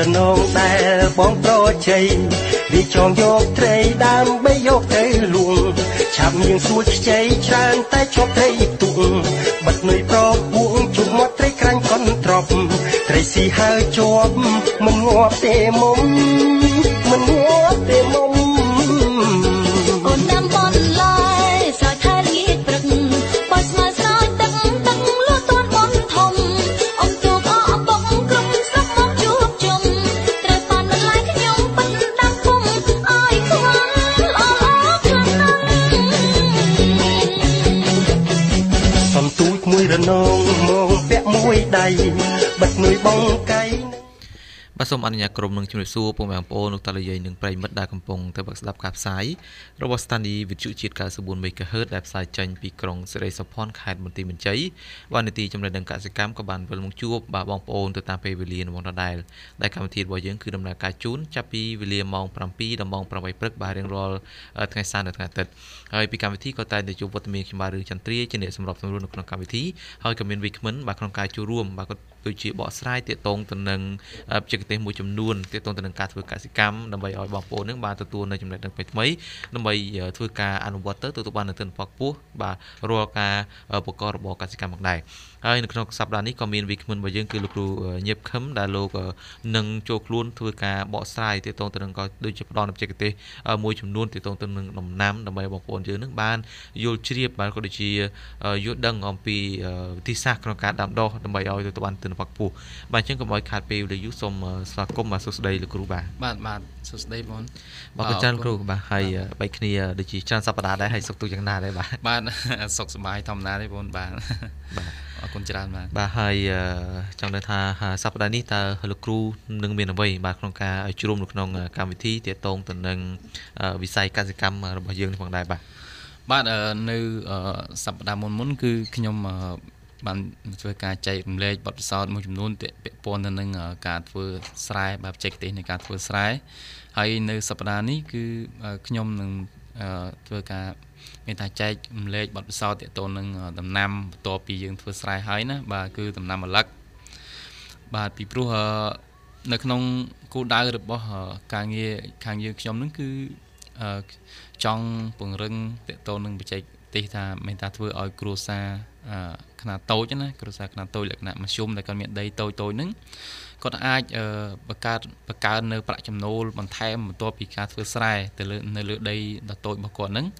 បាទសូមអនុញ្ញាតក្រុមនឹងជំរាបសួរពុកម៉ែបងប្អូនលោកតាលាយាយនិងប្រិយមិត្តដែលកំពុងតែ ជាបកស្រាយទាក់ទងទៅនឹងជគតិមុខចំនួនទាក់ទងទៅនឹងការធ្វើកសិកម្មដើម្បីឲ្យបងប្អូននឹងបានទទួលនៅចំណេះដឹងពេញថ្មីដើម្បីធ្វើការអនុវត្តទៅទទួលបាននៅទិន្នផលខ្ពស់បាទរាល់ការឧបករណ៍របស់កសិកម្មមួយដែរហើយនៅក្នុងសប្តាហ៍នេះក៏មានវិក្កមនបើយើងគឺលោកគ្រូញៀបខឹមដែលលោកនឹងចូលខ្លួនធ្វើការបកស្រាយទាក់ទងទៅនឹងក៏ដូចជាផ្ដល់នៅជគតិមួយចំនួនទាក់ទងទៅនឹងដំណាំដើម្បីបងប្អូនយើងនឹងបានយល់ជ្រាបបានក៏ដូចជាយល់ដឹងអំពីទីសាស្ត្រក្នុងការដាំដុះដើម្បីឲ្យទទួលបានទិន្នផលខ្ពស់បាទអញ្ចឹងកុំឲ្យខាតពេលវេលាយូរសូមស្វាគមន៍បាទសួស្តីលោកគ្រូបាទបាទ បាទសួស្តីបងបាទអរគុណច្រើនបាទបាទហើយចង់ដឹងថាសប្តាហ៍នេះតើលោកគ្រូនឹងមានអ្វីបាទក្នុងការឲ្យជ្រុំនៅក្នុងកម្មវិធីទាក់ទងទៅនឹងវិស័យកសិកម្មរបស់យើងផងដែរបាទបាទនៅសប្តាហ៍មុនមុនគឺខ្ញុំ បានធ្វើការចែករំលែកបទពិសោធន៍មួយចំនួនពាក់ព័ន្ធទៅនឹងការធ្វើស្រែបែបចេកទេសនៃការធ្វើស្រែហើយនៅសប្តាហ៍នេះគឺខ្ញុំនឹងធ្វើការមានថាចែករំលែកបទពិសោធន៍ទាក់ទងនឹងដំណាំបន្តពីយើងធ្វើស្រែហើយណាបាទគឺដំណាំម្លឹកបាទពីព្រោះនៅក្នុងគោលដៅរបស់ការងារខាងយើងខ្ញុំនឹងគឺ ចង់ពង្រឹងតេតតូននឹងបច្ចេកទេសថាមេតាធ្វើឲ្យគ្រួសារខ្នាតតូចណាគ្រួសារខ្នាតតូចលក្ខណៈមធ្យមដែលគាត់មានដីតូចៗនឹងគាត់អាចបង្កើតនៅប្រាក់ចំណូលបន្ថែមបន្ទាប់ពីការធ្វើស្រែទៅលើដីដល់តូចរបស់គាត់ហ្នឹងអ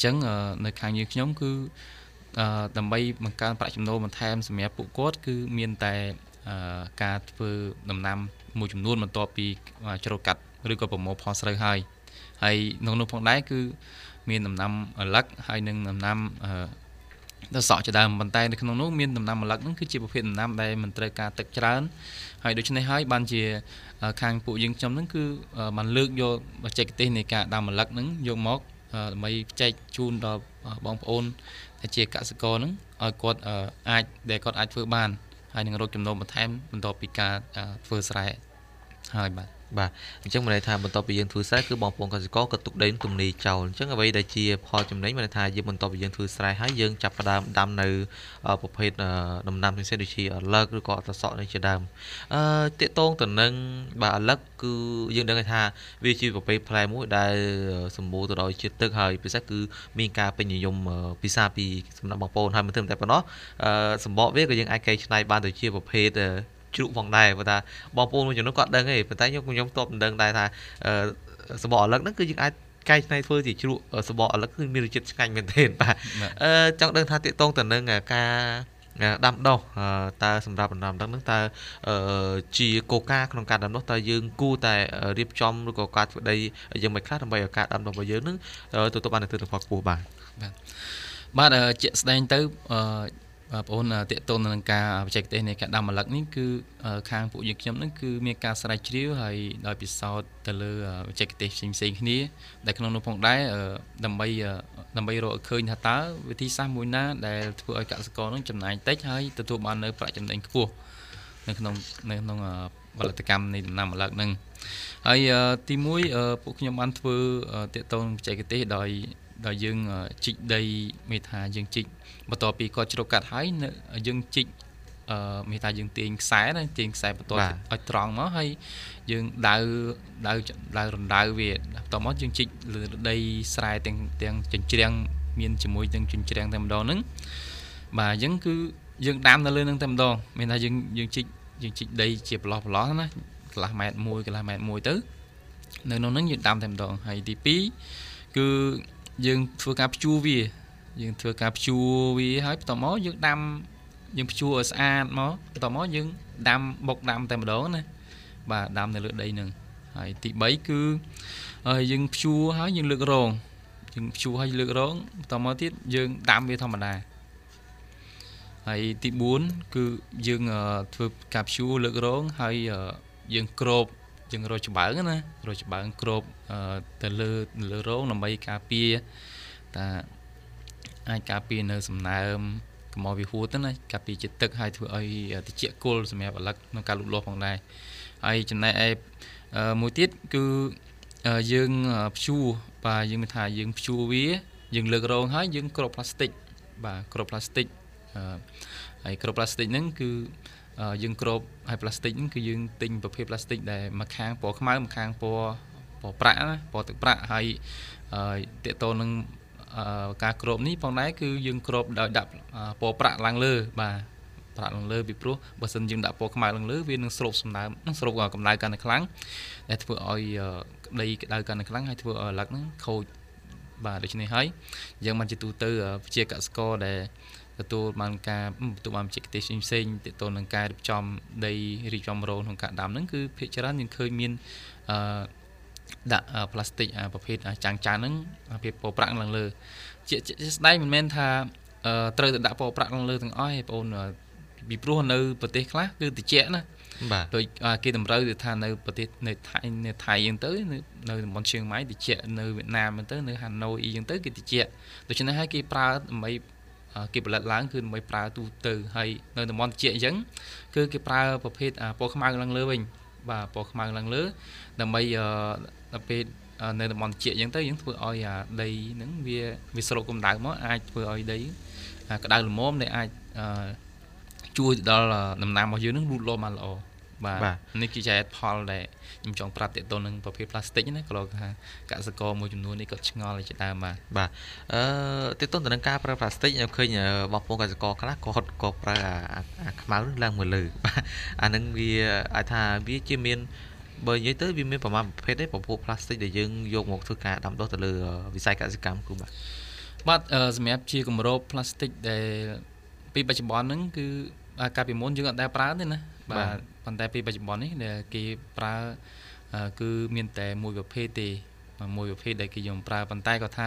ញ្ចឹងនៅខាងយើងខ្ញុំគឺដើម្បីបង្កើនប្រាក់ចំណូលបន្ថែមសម្រាប់ពួកគាត់គឺមានតែការធ្វើដំណាំមួយចំនួនបន្តពីច្រូតកាត់ឬក៏ប្រមូលផលស្រូវហើយហើយក្នុងនោះផងដែរគឺ មានដំណាំម្លឹកហើយនឹងដំណាំដសក់ជាដើមប៉ុន្តែនៅក្នុងនោះមានដំណាំម្លឹកហ្នឹងគឺជាប្រភេទដំណាំដែលមិនត្រូវការទឹកច្រើនហើយដូច្នេះហើយបានជាខាងពួកយើងខ្ញុំហ្នឹងគឺបានលើកយកបច្ចេកទេសនៃការដាំម្លឹកហ្នឹងយកមកដើម្បីចែកជូនដល់បងប្អូនដែលជាកសិករហ្នឹងឲ្យគាត់អាចដែលគាត់អាចធ្វើបានហើយនឹងរកចំណូលបន្ថែមបន្តពីការធ្វើស្រែហើយបាទ បាទអញ្ចឹងមិនន័យថាបន្ទាប់ពីយើងធ្វើស្រែហើយយើងចាប់ផ្ដើមដាំនៅប្រភេទដំណាំផ្សេងៗដូចជាអលឹកឬក៏អសក់នេះជាដើម ជ្រូកផងដែរបើថាបងប្អូនខ្ញុំគាត់ដឹងទេប៉ុន្តែខ្ញុំធ្លាប់មិនដឹងដែរថាសម្បកអលឹកហ្នឹងគឺយើងអាចកែច្នៃធ្វើជាជ្រូកសម្បកអលឹកគឺមានរសជាតិឆ្ងាញ់មែនទេបាទចង់ដឹងថាតេតងតនឹងការដាំដុះតើយើងគូតែរៀបចំឬក៏ការធ្វើដីយ៉ាងម៉េចខ្លះដើម្បីឲ្យការដាំដុះរបស់យើងនឹងទទួលបានទិន្នផលខ្ពស់បាទបាទបាទជាក់ស្ដែងទៅ បងប្អូនតេតតងនឹងការបច្ចេកទេសនៃការដាំម្លឹកនេះគឺខាងពួកយើងខ្ញុំនឹងគឺមានការស្រាវជ្រាវហើយដោយពិសោធន៍ទៅលើបច្ចេកទេសផ្សេងៗគ្នាដែលក្នុងនោះផងដែរដើម្បីរកឃើញថាតើវិធីសាស្ត្រមួយណាដែលធ្វើឲ្យកសិករនឹងចំណាយតិចហើយទទួលបាននៅប្រាក់ចំណេញខ្ពស់នៅក្នុងបលិតកម្មនៃដំណាំម្លឹកនឹងហើយទីមួយពួកខ្ញុំបានធ្វើតេតតងបច្ចេកទេសដោយយើង ជីកដីមេថាយើងជីកបន្ទាប់ពីគាត់ជ្រកកាត់ហើយយើងជីក มีแต่ยังเตียงแสนเตียงแสนประตูอัดตรองมั้งให้ยังดาวเวียดต่อมายังจิกหรือได้สายเตียงจันเจียงมีนจมูกเตียงจันเจียงเต็มดอนึงมายังคือยังดามนั่นเลยนั่งเต็มดอนมีแต่ยังจิกได้เจ็บหลอนะกระหายมวยตื้อเนื้อน้องนั้นยังดามเต็มดอนให้ดีปีคือยังฝึกอาชีพวียังฝึกอาชีพวีให้ต่อมายังดามยังชัวร์อ่านมั้งต่อมายังดำบกดำแต่มาด้นะบ่าดำในเลือดได้หนึ่งไอ้ที่ใบคือยังชัวร์หายังเลือดร้องยังชัวร์ให้เลือดร้องต่อมาที่ยังดำไปธรรมดาไอ้ที่บุญคือยังฝึกกับชัวร์เลือดร้องให้ยังกรอบยังโรยฉบังนะโรยฉบังกรอบแต่เลือดร้องนำไปกาเปียแต่ไอ้กาเปียเนื้อสำนักมอวิหูตั้งนะกับปีจิตตึกให้ถือไอ้ติเจโกลสมัยแบบลักนักการลุกล้อของนายไอ้จำนายไอ้มูติสคือยังชูป่ายังไม่ถ่ายยังชูวียังเลือกรองให้ยังกรอบพลาสติกป่ากรอบพลาสติกไอ้กรอบพลาสติกนั้นคือยังกรอบไอ้พลาสติกนั้นคือยังติ่งประเภทพลาสติกได้มาค้างปอขม้ามาค้างปอประนะปอตึกประให้เตะโตนึงการกรอบนี้พองได้คือยึงกรอบดาวดับปอประลังเลือบ่าประลังเลือบิปรูบสันยึงดับปอขมาลังเลือเวียนสรุปสำนักสรุปกับรายการในครั้งแต่ถือเอาในรายการในครั้งให้ถือเอาหลักนั้นเขาบ่าโดยเฉพาะให้ยังมันจะตัวเตอร์เชียร์กับสกอร์ได้ตัวมันการตัวมันเช็คเตะซิงซิงแต่ตัวนังการจอมได้รีจอมโรนของการดำนั้นคือเพชรร้านยังเคยมีดักพลาสติกประเภทจางๆนั้นประเภทโปรประลังเลยเจ๊ได้เหมือนแม่นท่าเตยดักโปรประลังเลยทั้งอ้อยโอนบีบรูนในประเทศคลาสคือติเจ๊นะโดยกินตำราทานในประเทศในไทยยังเตยในบนเชียงใหม่ติเจ๊ในเวียดนามยังเตยในฮันโนยยังเตยกินติเจ๊โดยเฉพาะให้กินปลาไม่กินปลาล้างคือไม่ปลาตูเตยให้ในตำบลเจ๊ยังคือกินปลาประเภทโปรขมาลังเลยเองบ่าปอขมาลังเลือดำไปเป็นในตำบลเจียยังเตยยังเพื่อเอาได้นั่งเวียสโลกมดายมั้งไอเพื่อเอาได้ก็ได้หรือม้อมในไอช่วยเราละนำนำมาเยอะนั่งรูดลมมาเราบ่านี่คือใจพอเลยยิ่งจองปลาเตะตัวนึงประเภทพลาสติกนะก็เรากะสกอร์มวยจุนนู้นนี่ก็ชงอเลยจะได้มาบ่าเตะต้นแต่ดังกาปลาพลาสติกยังเคยเนี่ยบอกพวกกะสกอร์คลาสก็ปลาขมาเรื่องแรงเหมือนเลยอันนั้นวีอาทาวีเจมินเบอร์ยัยเตอร์วีเมนประมาณเพชรได้ประเภทพลาสติกเดี๋ยวยังโยกหมวกทุกการดำโดแต่เลยวิสัยกะสกรรมคือบ่าบัดสมัยชีกุมโรพลาสติกในปีปัจจุบันนั้นคือการเป็นม้วนยังกันได้ปลาเนี่ยนะบ่าปัจจัยปีปัจจุบันนี้เด็กกีปลาคือมีแต่มวยประเภทตีมวยประเภทใดกี่อย่างปลาปัจจัยก็ท่า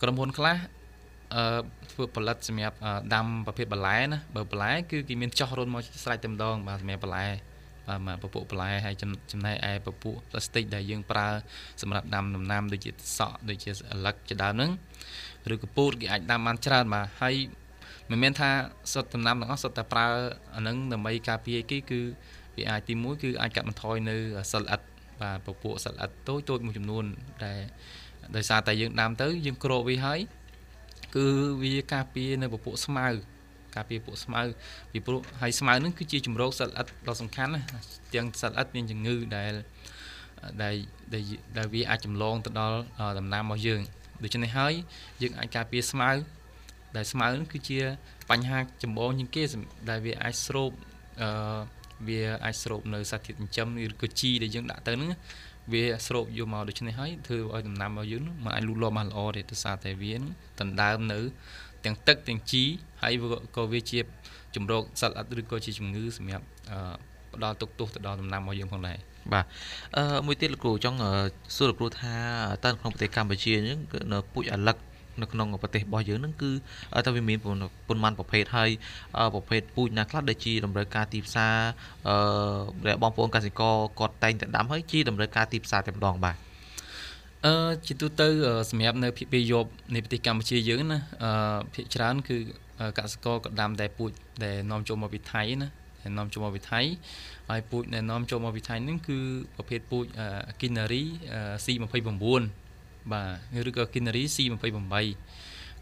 กระมวลคลาเพื่อผลัดสมัยดำประเภทปลาไหลนะปลาไหลคือกี่มีจ่อรนมาใส่เต็มดองมาสมัยปลาไหลมาประปุปลาไหลให้จำนายไอประปุพลาสติกได้ยังปลาสำหรับดำน้ำโดยเฉพาะเสาะโดยเฉพาะลักจะดำนั้นหรือกระปุกกี่อันดำมันชรามาให้มันเป็นท่าสดน้ำแล้วก็สดแต่ปลาอันนั้นแต่ไม่กาเปียกี้คือวิไอตีมุ้ยคือไอกลับมันทอยเนื้อสลัดป่าปะปะสลัดโต๊ะมุ้ยจำนวนแต่โดยสารแต่ยังน้ำตื้อยังโครวิหายคือวิกาเปียในปะปะสมัยกาเปียปะสมัยวิปะให้สมัยนั้นคือจีจุ่มโรคสลัดเราสำคัญนะยังสลัดยังยังงื้อได้วิไอจำลองตอนนั้นแต่น้ำมาเยอะโดยเฉพาะในหายยังไอกาเปียสมัยได้สมัยนั้นคือเชียปัญหาจำบ่ยังเกี่ยสได้เวียไอสโลปเวียไอสโลปในสัตว์ถิ่นจำหรือกจีได้ยังด่าเติร์นนะเวียสโลปอยู่มาโดยเฉพาะให้เธอเอาน้ำมาเยอะมาไอลูลอมาลอเด็ดสาแต่เวียนตันดามเนื้อแต่งตึกแต่งจีให้ก็เวียเชียจำโรคสัตว์หรือกจีจำงื้อสมัยดอตกตุกแต่ดอน้ำมาเยอะของไหนบ่าเมื่อที่เราครูจ้องสุดครูท่าตั้งความปฏิกรรมไปเชียยังเนื้อปุยอันลักนักนองประเทศบ่อยเยอะนั่นคือทวีมีปนมันประเภทให้ประเภทปูนาคลัดได้จีดำเนินการตีบซาและบางพวกการสิกอกดแต่งแต่ดำให้จีดำเนินการตีบซาเต็มดองบ่าจิตุเตอร์สมัยในพิโยบในปฏิกรรมเชียเยอะนะพิจารณาคือการสิกอกดดำแต่ปูแต่นอมโจมมาวิไทยนะแต่นอมโจมมาวิไทยไอ้ปูแต่นอมโจมมาวิไทยนั่นคือประเภทปูกินนารีซีมาไปบ่มบุญบ่าเรื่องกินรีซีมันไปบ่มใบ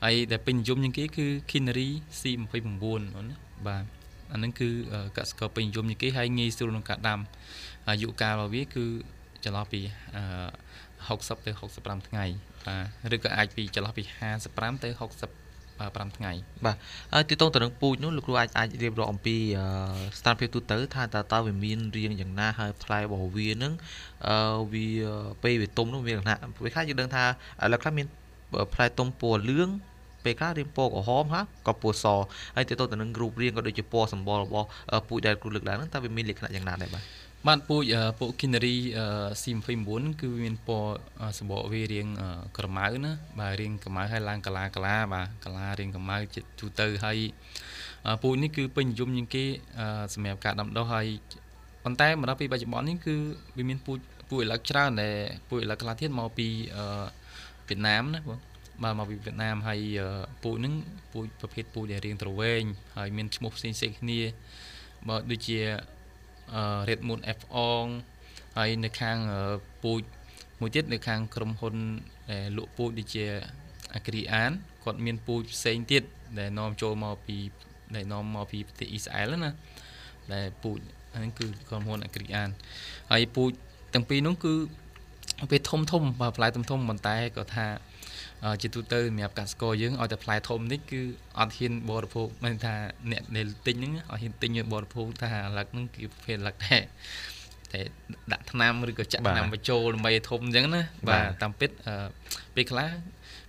ไอแต่เป็นยมยังกี้คือกินรีซีมันไปบ่มบุญบ่า อันนั้นคือกสกเป็นยมอย่างให้งีสูงกัดดำอายุกาเราวิคือจะรอปี60 ถึง 65 ไงหรือก็อาจปีจะรอปี55 ถึง 65 ไงบ่ที่ต้องตัวหนังปูนู้นลูกอาจจะเรียบร้อยปีสตาร์พิวเตอร์ท่าตาตาวิมีนเรียงอย่างน่าให้พลายบ่าววีนึงวีไปวีต้มนู้นวีหนักไปค่าจะเดินท่าแล้วครับมีพลายต้มปูเลื้องไปค่าเรียนปูกับหอมฮะกับปูซอไอ้ที่ต้องตัวหนังกรุ๊ปเรียงก็โดยเฉพาะสมบูรณ์บ่าวปูได้กรุ๊ปหลักหลังนั้นตาวิมีนเล็กขนาดอย่างน่าได้บ่บ้านปูปูกินรีซิมไฟบุญคือเป็นปอสบเวเรียงกระมานะบาเรียงกระมาให้ลางกะลากะลาบากะลาเรียงกระมาจิตจูเตอร์ให้ปูนี่คือเป็นยมยังกี้สมัยกาดดำดาวให้ปันแต้มรับปีปัจจุบันนี่คือเป็นปูปูหลักชราในปูหลักกะลาเทียนมาปีเวียดนามนะมามาปีเวียดนามให้ปูนึงปูประเภทปูเดียเรียงตระเวนให้มีชมุกเซนเซคเนียมาดูเจเรียดมูลแอฟอองไอในข้างปูมูจิตในข้างกรมพลลุปูดิเจอักริอันก่อนมีนปูเซนติดแต่นอมโจมอปีแต่นอมมอปีติอิสไอแล้วนะแต่ปูอันนั้นคือกรมพลอักริอันไอปูตั้งปีนู้นคือไปทมทมมาพลายทมทมมันตายก็ท่าจิตุเตอร์มีอาการสกอร์เยอะเอาแต่พลายทมนี่คืออัดหินบอลพูมันท่าเนี่ยในติงนึงอัดหินติงอยู่บอลพูท่าหลักนึงคือเพลหลักแท้แต่ดักนามหรือก็จักนามไปโจลไปทมยังนะบ่าตามเป็ดเป็ดคลาส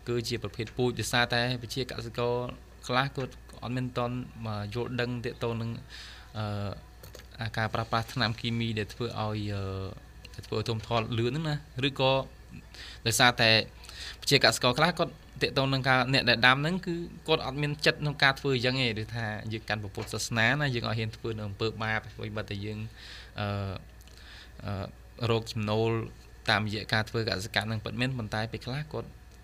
คือเชียร์ประเภทปูจะซาแต่ไปเชียร์การสกอร์คลาสก็อันเป็นตอนมาโยดดังเตะโตนึงอาการประปาธนามคีมีเด็ดเพื่อเอาเปิดทมทอเลือนึงนะหรือก็โดยซาแต่เชียร์กัสกอคลาก็เตะตรงนั้นการเนี่ยแต่ดำนั้นคือกดอัดเมนจัดน้องการเฟื่อยังไงหรือถ้ายึดการปกป้องศาสนานะยึดเอาเห็นเฟื่อหนึ่งเปิดมาไปบัตรยึงโรคโนตามยึดการเฟื่อกัสการนั่งเปิดเมนบรรทัยไปคลาก็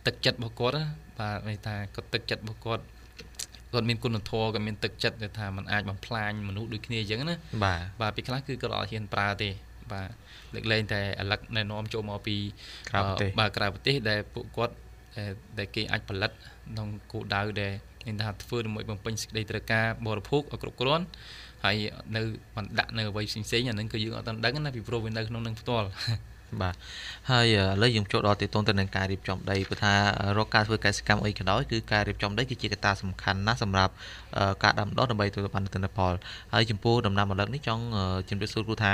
ตึกจัดบกอดนะป่าในตาก็ตึกจัดบกอดก็มีคนทอก็มีตึกจัดในทางมันอาจมันพลายมนุษย์ด้วยគ្នាยังนะป่าไปคลาคือกระดอเห็นปลาเตะบ่าเล็กๆแต่หลักในน้อมโจมอปีบ่ากราบติได้ปกติได้เกี่ยอัดผลัดน้องกูดาวได้ในทางเฟื่องมวยบางเป็นสิ่งใดตระการบริโภคกรุบกร้อนให้ในมันดักในวัยสิงเสียอย่างนั้นก็ยังเอาตอนดังนั้นพิโปรเป็นดังน้องนั่งตัวบ่าให้แล้วยังโจทย์ดอติดต้นตนการรีบจอมได้เพื่อทารการเพื่อการสกัมอีกน้อยคือการรีบจอมได้คือจิตตาสำคัญนะสำหรับการดำดอดใบตัวพันธุ์ตันพอลให้จิมพูดำน้ำมาเล็กนิดจังจิมเดซูกูทา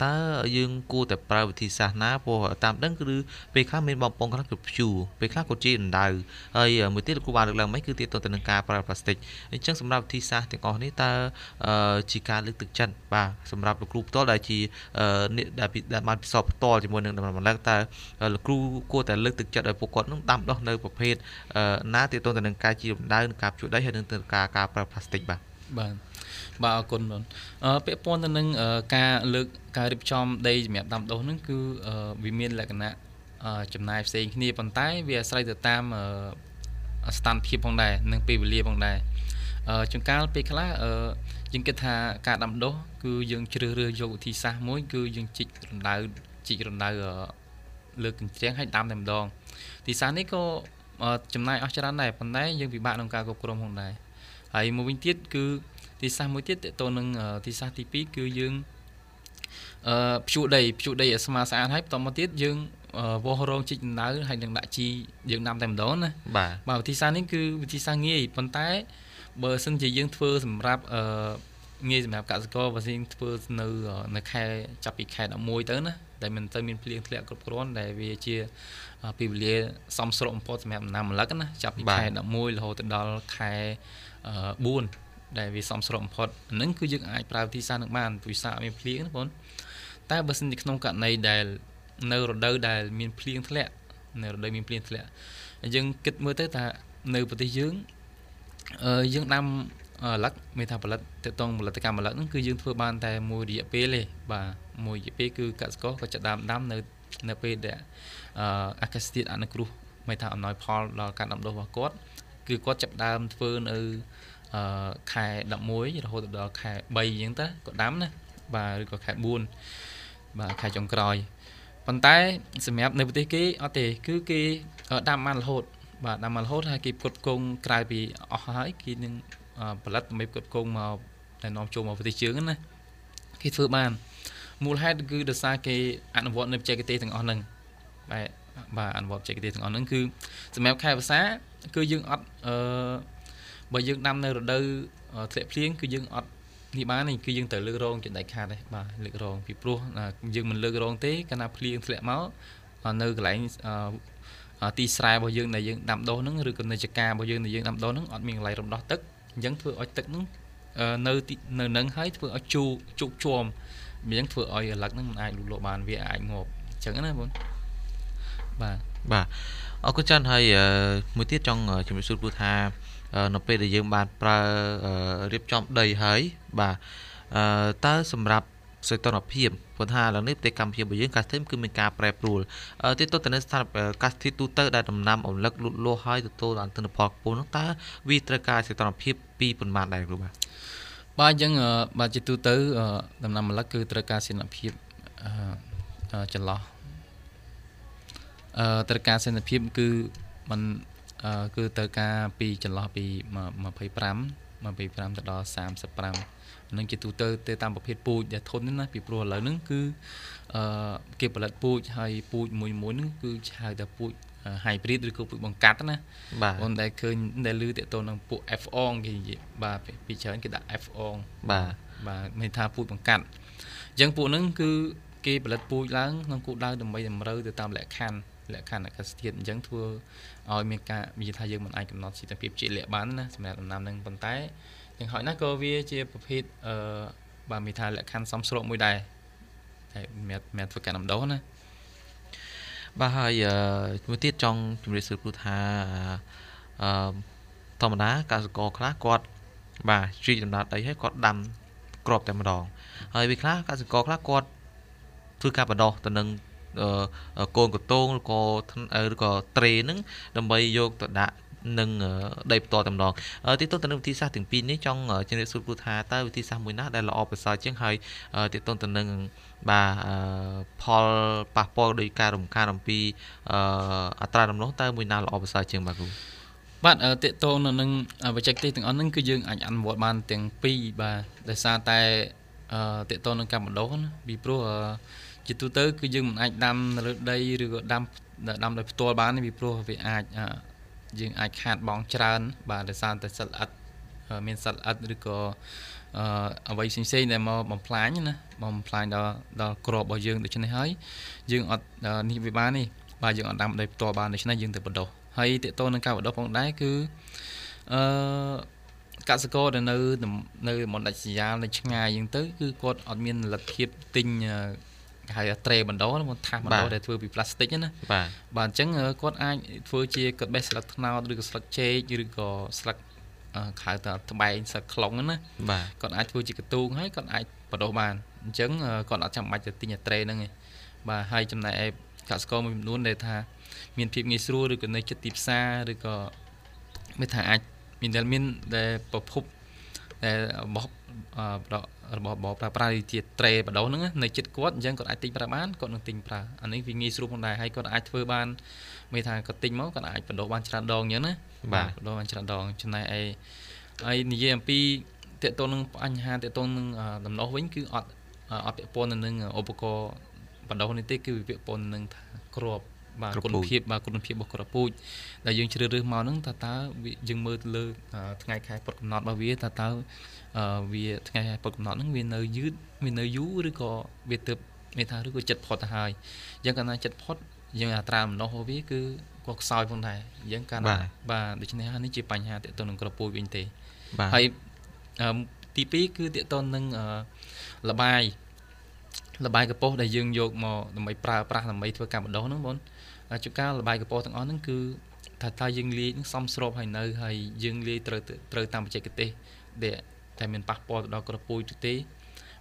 ถ้ายังกูแต่ปลายวิธีศาสนาพอตามดั้งคือไปข้ามเป็นบอมปองข้ามจุดชูไปข้ามกุจินดาวให้เมื่อที่กูบานหลังไม่คือติดต้นตนการปลายพลาสติกจังสำหรับที่ศาสนาของนี่ถ้าจิการลึกตึกจันบ่าสำหรับกลุ่มตัวใดที่ได้ผิดได้มาสอบต่อจำนวนหนึ่งมันแล้วแต่ครูกู้แต่เลือกตึกจัดโดยปกติต้องต่ำดอกในประเภทน้าติดต้นแต่หนึ่งการจีบได้หนึ่งการจุดได้เห็นหนึ่งการพลาสติกบ่าคนนั้นเปรียบปนแต่หนึ่งการเลือกการริบจอมได้แบบต่ำดอกนั่นคือวิมีนแหละกันนะจำนายเสียงที่ปันท้ายเวียสไลต์ตามสตันพีบางใดหนึ่งปีวิลีบางใดจงการไปคลายังกิจหาการต่ำดอกคือยังเชื่อเรือโยกที่สามมวยคือยังจิตได้จิตเราเลือกเสียงให้ตามเต็มดองที่สารนี้ก็จำนายอัชรันไหนปันได้ยังวิบากองการกบกลมของไหนไอ้โมวินทิศคือที่สารโมวินทิศตัวหนึ่งที่สารที่ปีคือยังผู้ใดสมาสารให้ต่อมาทิศยังวอร์รองจิตเราให้ยังได้จียังตามเต็มดองนะบ่าวที่สารนี้คือที่สารงี้ปันได้เบอร์ซึ่งจะยังเฟื่อสำหรับงี้สำหรับการสกอร์ว่าสิ่งเฟื่อในแค่จับปีแค่เอามวยเต้นนะแต่มันจะมีเพลียงเลียกรุบกร้อนแต่เวเชียปีเลียซ้ำสลบพอสมัยนำลักนะจับไข่ดำมวยเราแต่ดอลไข่บุญแต่เวซ้ำสลบพอนั่นคือยังไอ้ปลาที่สานบ้านปุยสามีเพลียงนะพ่อแต่บางสิ่งที่น้องกันในแต่ในรถเดินแต่มีเพลียงเลียในรถเดินมีเพลียงเลียยังกิดเมื่อแต่แต่ในปฏิยังยังนำลักไม่ทำประหลัดแต่ต้องประหลัดการประหลัดนั่นคือยังเพื่อบ้านแต่มวยเดียเปรี้ยบ่ามวยเปรี้ยคือการสกอร์ก็จะดำน้ำในเปรี้ยเดะอาการสติอันนั้นครูไม่ทำน้อยพอเราการดำโดว่าโค้ดคือโค้ดจับดำเพื่อในไข่ดำมวยเราโหดดอกไข่ใบยังต้ก็ดำนะบ่าหรือก็ไข่บุญบ่าไข่จงกรอยปันท้ายสมัยในปฏิกิริยาเตะคือกีดำมันโหดบ่าดำมันโหดให้กีกดกงกลายไปอ๋อหายกีนึงผลัดไม่กดกงมา แต่ nón chôm vào tới chướng này khi thưa bàn mùa hai cứ được xa cái ăn vọt nếp chạy cái tê thằng on nâng và ăn vọt chạy cái tê thằng on nâng cứ từ mèo khai vào xá cứ dương ọt bởi dương năm nơi rồi đâu sẽ phiến cứ dương ọt thì bá này cứ dương tới lư rong chuyện đại khai đấy bà lư rong bị pro là dương mình lư rong té cái nào phiến sẽ máu nơi lại tí sai bao dương này dương nằm đo nướng rồi còn nơi chè ca bao dương này dương nằm đo nướng ọt miệng lại rồng đó tức dấn phơi ọt tức nướng nơi nơi nướng hết phơi ọt chu chu chuom miếng phơi ọt lật nướng ai lụt lộ bàn vì ai ngộp chẳng nữa bốn bà ở cái chân hay mới tiết trong chuẩn bị sút bút hà nó về để dương bàn pra riệp trong đầy hới bà ta sầm rập sự tồn tại hiểm phần hai là nếp tê cầm hiểm bởi những cá thêm cứ mình cá prep rule tiếp tục tới sản cá thịt tu tơ đại đồng nam ổn lực lụt lô hai từ tô đoàn từ nộp học bốn ta vi tơ cá sự tồn tại hiểm pi phần mạn đại rồi ba những ba chỉ tu tơ đồng nam ổn lực cứ tơ cá sự tồn tại hiểm chật lò tơ cá sự tồn tại hiểm cứ mình cứ tơ cá pi chật lò pi mà phải pram mà phải pram từ đó sam sập pram nâng chỉ tu tơ tê tam bậc phết pui để thôn nên là bị pro lỡ nâng cứ kịp bậc pui hay pui mùi mối nâng cứ hay tập pui hybrid được pui bằng cát đó nè còn đại khơi đại lư tệ tôn nâng pui fon thì gì bà bị chán cái đại fon bà mình tha pui bằng cát chẳng pui nâng cứ kịp bậc pui láng nâng cụ đau đầm bay đầm rơi từ tam lệ khan là các thiện chẳng thua ở miền ca vì thay dương mình ai cũng nói chỉ tập phết chỉ lệ bán nè làm nam nâng vận tải chẳng hỏi nó có vi chia bậc hít bà mình thay lại khăn xong số mùi đài mẹ phải cả nằm đó nè bà hơi mới tiết trong chuẩn bị sự cụ thà thầm đá cả có khá quạt và truy tầm đá đấy hết quạt đầm cọp tại mặt đòn hơi bị khá cả có khá quạt thứ ca bản đỏ tận nâng cồn của tôn có tre nứng đầm bay vô tận đá nâng đầy to tầm đòn tiếp tục tận xa tiếng pin ấy trong ở trên địa sụt bút hà ta thì xa mùi nát đây là opera chương hay tiếp tục tận nâng bà Paul Papo đầy ca đồng pi atra đồng lỗ ta mùi nát là opera chương bà cùng bạn ở tiếp tục nâng về trạch tây tiếng on nâng cứ dương ảnh ăn một bàn tiếng pi bà để xa tay tiếp tục nâng cam một đố bị pro chỉ tu tới cứ dương một ảnh đam đây rồi đam là to bán bị pro về ảnh dương ai khát bóng tràn bà để san tới sạt ắt được có vậy sinh xây này mà bom plan đó cọp bao dương được cho nên hỡi dương ở ni về bán này bà dương ở đam đây to bàn để cho nên dương từ bắt đầu hay tệ to nâng cao bắt đầu phong đáy cứ cả sự cố là nơi một đại gia là chừng ngày dương tới cứ cột ở miền lật hiệp tinh hay tre bản đó một thang bản đó để thưa bị plastic nhá bản trắng con ai thưa chia cột bê sạc nào được sạc che như được có sạc khai thác bay sạc lỏng nữa còn ai thưa chia cột tuôn hết còn ai bản đồ bàn trắng còn đã chạm mặt từ tin nhà tre nữa này và hai trong này cả score mình luôn để thà miền phim ngày xưa được nơi chất tiệp xa được có mới thả mình đã miền để bọc phục để bọc đó bỏ pra chia tre bản đó nữa nơi chất quất dân còn ai tính pra bán còn tình pra anh ấy vì nghi sụp một đài hay còn ai thưa ban mấy thằng có tình máu còn ai bản đồ ban tràn đòn nhớ nữa và đồ ban tràn đòn trên này ai GMP tệ tôn anh ha tệ tôn làm nó vĩnh cứ ở địa bàn nâng Oppo bản đồ này tê cứ địa bàn nâng crop và quân phiệt bọc crop bụi là dương chơi rơi màu nâng ta dương mơ lơ ngày khai bật nọt bao vía ta vì ngày bật nọ những viên nơi dú rồi có việc tập người ta rồi có chật phật hài dân cái này chật phật dân nhà tram nó biết cứ có soi phong này dân cái này và đối với này nó chỉ bành hà tiện tôn nâng cọp bùi bình tề hay tí pí cứ tiện tôn nâng là bài cọp bùi đại dương vô mà mấy pra làm mấy thưa cả một đó nó muốn chúng ta là bài cọp bùi thằng ó nó cứ thật ta dương ly những sông sâu hay nơi hay dương ly trời tam chạy cái tê để tại miền Bắc Bộ đó có bôi thực tế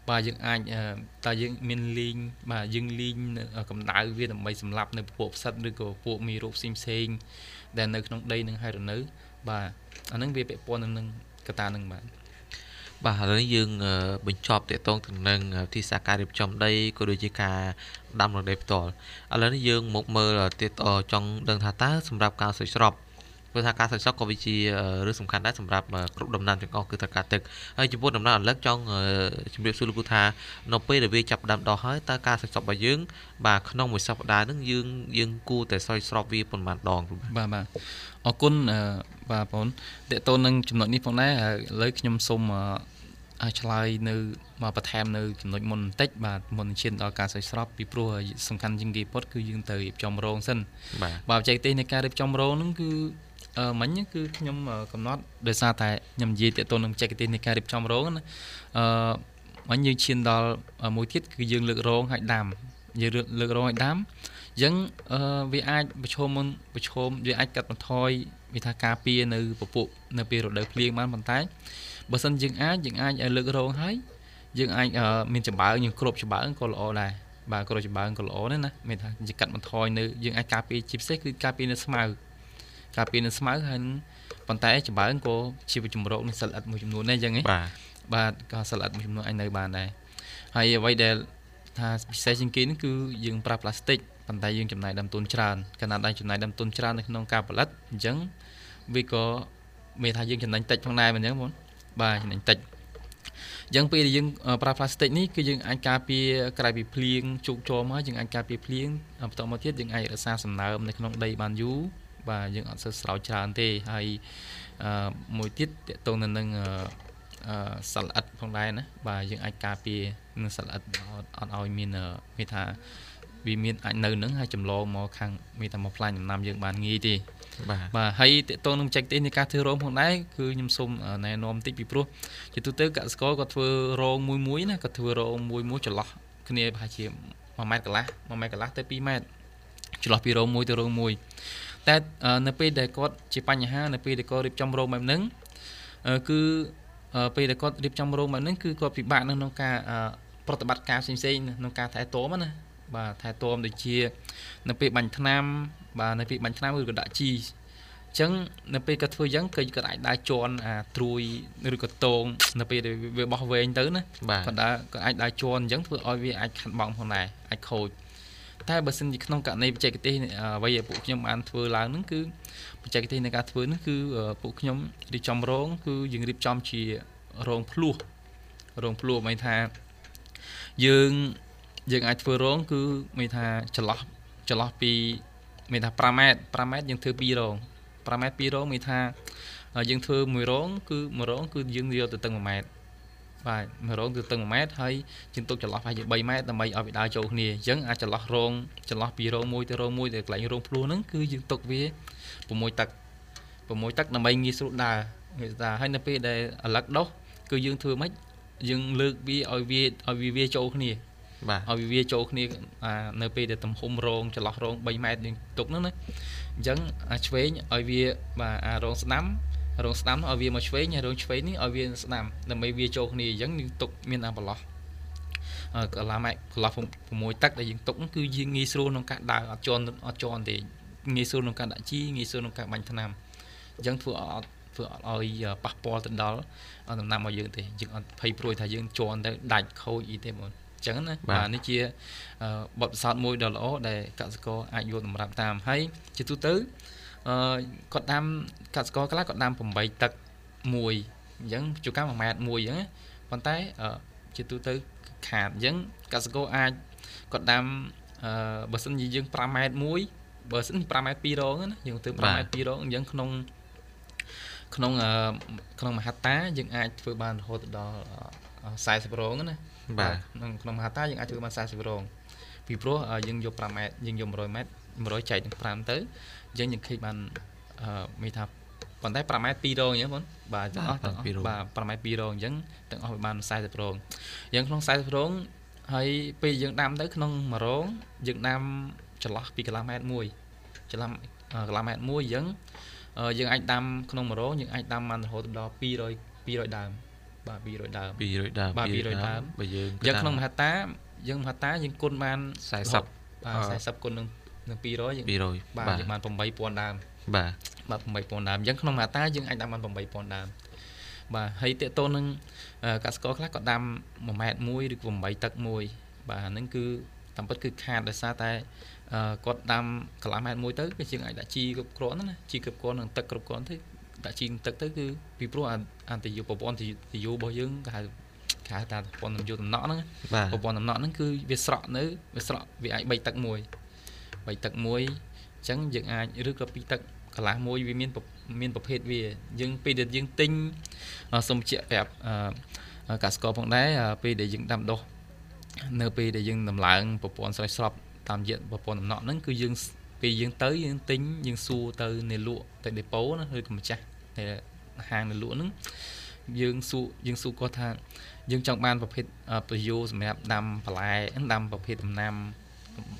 và dân anh tại dân miền Linh mà dân Linh cầm đá viên làm mấy sầm lạp nơi bộ sắt nơi của bộ mì rục sim sen để nơi trong đây nâng hai rồi nữ và anh nâng về bệ pon nâng cả ta nâng bạn bà hãy dương bình chọp để tôn từng nâng thì xa ca đẹp trong đây có đôi chiếc ca đâm là đẹp tỏ anh dương một mơ là tiết ở trong đơn thả tá xâm rạp cao sợi sọp คือ ถ้าการศึกษาก็วิธีเรื่องสำคัญได้สำหรับกลุ่มดำน้ำถึงก็คือถ้าการศึกจุดมุ่งดำน้ำเล็กจังจุดเรียบสุรุกุธาโนเปเดวีจับดำดอกให้ถ้าการศึกษาแบบยืงบาขนมวยสัปดาห์นึงยืงกูแต่ซอยสอบวีผลมาดองบ่าออกกุนบ่าผลเด็กโตนึงจุดหน่อยนี้ผมได้เล็กยำส้มชลายนึมาประทามนึจุดหน่อยมนเต็กบ่ามนเชียนต่อการใส่สอบปีโปรสำคัญจริงดีพอดคือยืงเตยจอมโรงซึ่งบ่าใจตีในการเรียบจอมโรงนั่นคือมันนี่คือยำกับน็อตเดือดซาแต่ยำยีแต่ตัวนึงใจกติในการเรียบจอมโรงนั่นมันยืงเชียนต่อมวยทิศคือยืงเลือกโรงให้ดำยืงเลือกโรงให้ดำยังวิไอประชมวิไอกัดมันทอยวิธากาปีนึกปุบนึกปีรถเดือดเลี้ยงมันท้ายบางส่วนยังไอเลือกโรงให้ยังไอมีจับบ่ายังครบจับบ่าอังกอลอได้บ่ากรอจับบ่าอังกอลอนั่นนะไม่ท้ายจะกัดมันทอยนึกยังไอกาปีชิปเซ็กคือกาปีนึกสมาร์กาปีนึกสมาร์หันมันท้ายจับบ่าอังกอชิปจุ่มโรนี่สลัดมือจุ่มนูนได้ยังไงบ่าก็สลัดมือจุ่มนูนไอเนยบ่าได้ให้ไว้เดลถ้าพิเศษจริงๆนั่นคือยังปลาพลาสติกปัญญายังจำนายดำตุนชราญขณะใดจำนายดำตุนชราญในขนมกาบลัดยังวิโกเมทายังจำนายติดข้างในมันยังมั้งบ่าจำนายติดยังปียังปลาพลาสติกนี่คือยังอันกาปีกลายปีเพลียงจุกโจมะยังอันกาปีเพลียงต่อมาเทียบยังไอรักษาสำนักในขนมใดบานยูบ่ายังอันเสลาชราญเตให้มวยทิศตรงนั้นนึงสลัดข้างในนะบ่ายังอันกาปีนึงสลัดอันเอามีนเมทาวิมีอันหนึ่งให้จำลองมอคังมีแต่หมอพลายนำเยอะบานงี้ดีบ่าให้เตะต้นนุ่มแจ็คเตนิกาเทโรมของได้คือยำส้มในนมติปีโปรจะตัวเตะกัสโก้ก็เทโรมุ้ยนะก็เทโรมุ้ยจลอคือเนี่ยพาเชียมาแมทกันละเตปีแมทจลอปีโรมุ้ยเตโรมุ้ยแต่ในปีเด็กก็จีปัญหาในปีเด็กก็รีบจำโรแบบนึงคือปีเด็กก็รีบจำโรแบบนึงคือก็ปีบ้านน้องกาปฏิบัติการสิ่งๆน้องกาถ่ายโต้มันนะบ่าถ่ายตัวมันโดยเชี่ยในปีบัญชน้ำบ่าในปีบัญชน้ำหรือกระดาจีจังในปีกระเทยยังเคยกระดาได้โจรตรุยหรือกระโตงในปีเดี๋ยวบอกเวงตื้อนะกระดาก็ได้โจรยังเพื่อเอาไปไอ้ขันบองคนไหนไอ้โคตรถ้าเบอร์สินที่น้องกะในใจกติไว้พวกยมอันเทวลางนั่นคือใจกติในการเทวนั่นคือพวกยมรีจอมร้องคือยิงรีจอมเชี่ยโรงพลัวไม่ทายิงยังไอ้เฟอร์ร้องคือไม่ทาฉลอปีไม่ทาประเมตยังเธอปีร้องประเมตปีร้องไม่ทายังเธอมวยร้องคือยังเดียวตัวตึง1เมตรไปมวยร้องตัวตึง1เมตรให้จึงตกฉลอไปอย่าง3เมตรแต่ไม่เอาไปได้โจกนี่ยังไอ้ฉลอปีร้องมวยแต่ร้องมวยแต่ไกลร้องพลูนั้นคือยังตกเวียผมมวยตักแต่ไม่งี้สุดดาให้นับไปได้ลักดอกคือยังเธอไม่ยังเลือกวีเอาวีโจกนี่เอาวิเวโจกนี่ในปีเดี๋ยวทำโฮมโรงจะหลอกโรงใบไม้ดึงตกนั่นนะยังชเวย์เอาวิบ่าโรงสนามเอาวิมาชเวย์เนี่ยโรงชเวย์นี่เอาวิสนามแต่ไม่วิโจกนี่ยังดึงตกมีน้ำปลาก็ลาไม่ก็ลาผมมวยตักแต่ยังตกคือยิงงี้สู้น้องกะดาจอนแต่งี้สู้น้องกะดักจี้งี้สู้น้องกะบัญชนามยังเพื่อเอาปะปอตันดอลเอาน้ำน้ำมาเยอะแต่ยังเอาไฟโปรยแต่ยังจอนแต่ดักเขาอีเต็มหมดจังนะบ่านี่เชียบทสัตว์มวยเดือดร้อนได้กัสโกอายุสำหรับตามให้จิตุตื้อกดน้ำกัสโกก็รักกดน้ำผมใบตักมวยยังจุก้ามาแมทมวยยังปันท้ายจิตุตื้อขาดยังกัสโกอายกดน้ำเบอร์สันยังประมาทมวยเบอร์สันประมาทปีร้องนะยังตื้อประมาทปีร้องยังขนมมหาตายังอายเฟอร์บานโฮตดอลสายสปร้องนะบ่าขนมหาตายังอาจจะประมาณ30โรงปีโปรยังยกประมาณยังยก100 เมตรใจถึงประมาณเต๋อยังเคยมันไม่ทับปันได้ประมาณปีโรงอย่างนั้นบ่าจะอ๋อบ่าประมาณปีโรงยังต้องเอาประมาณ30โรงยังขนม30โรงให้ปียังน้ำเต๋อขนมมาโรงยังน้ำจะล้อปีกะลาเมตรมวยจะล้อกะลาเมตรมวยยังไอ้ดำขนมมาโรงยังไอ้ดำมันโหดดอปีร้อยดำบาปีรอยดามยังขนมหัตตายังกลมันสายสับกลหนึ่งปีร้อยบาอย่างมันผมใบปอนดามบาผมใบปอนดามยังขนมหัตตายังไอ้ดามมันผมใบปอนดามบาให้เตะโตนึงกัสโก้คลาสก็ดามหม่อมแม่มวยหรือผมใบตักมวยบานั่นคือทำปัจจุบันขาดแต่ซาแต่ Còn tam cả làm hai mối tới cái chuyện này đã chi gấp con đó chi gấp con là tật gấp con thế đã chi tật tới cứ vì pro anh thì vô bọn thì vô bao nhiêu cả ta còn làm vô tầm nọ nữa còn bọn tầm nọ nó cứ về sọ vì ai bay tật môi chẳng dựng ai rước gặp bị tật cả làm môi vì miền bậc hết vì dựng pì để dựng tinh xong chuyện đẹp cả score bọn đấy pì để dựng đam đo nơ pì để dựng làm lại bọn xoay shop tạm diện và còn nọ nó cứ dương vì dương tới dương tính dương xua từ nền lụa tại để bố nó hơi cầm chặt này hàng nền lụa nó dương xu có thang dương trong ban và phết prio mẹ đam và lái đam và phết nam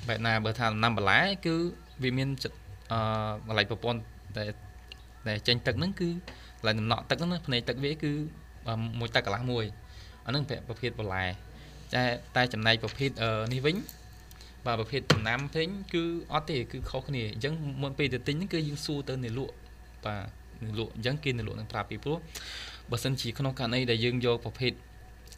vậy là bờ thang nam và lái cứ vì miền lại và còn để tranh tật nó cứ lại nọ tật nó này tật vẽ cứ mùi tật cả lá mùi ở nước mẹ và phết và lái tay chấm này và phết ni vĩnh và bậc nam nắm thấy cứ ót thì cứ khó khăn này giống muốn về tính cứ dương su tới nền lụa và nền lụa giống kia nền lụa đang thạp bị bố bậc sinh chỉ không cả này để dương vô bậc phết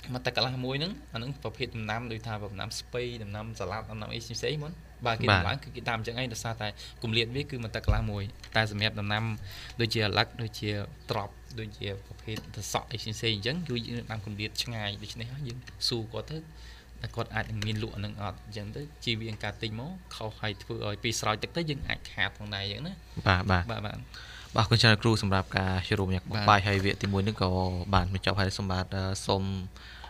mà ta cả là mối nứng anh ứng bậc phết nam đôi thà bậc nam space nam salad nam ấy xí muốn và cái lãng cứ cái tam chẳng ấy là xa tại cùng liền với cứ mà ta cả là mối ta sẽ mệt nam đôi chia lắc đôi chia drop đôi chia bậc phết thật sọ ấy xí giống cứ làm cùng liền trong ngày đôi này dương su có thức là còn ai miền lụa nâng ọt dẫn tới chi viện cả tình máu khâu hay vừa rồi vì sỏi tới dừng ảnh hạt bằng này vậy nữa bà con chào cô sầm rạp cả chiều nhạc bài hay viện thì muốn nước có bản mình chào hay sầm bạt xôm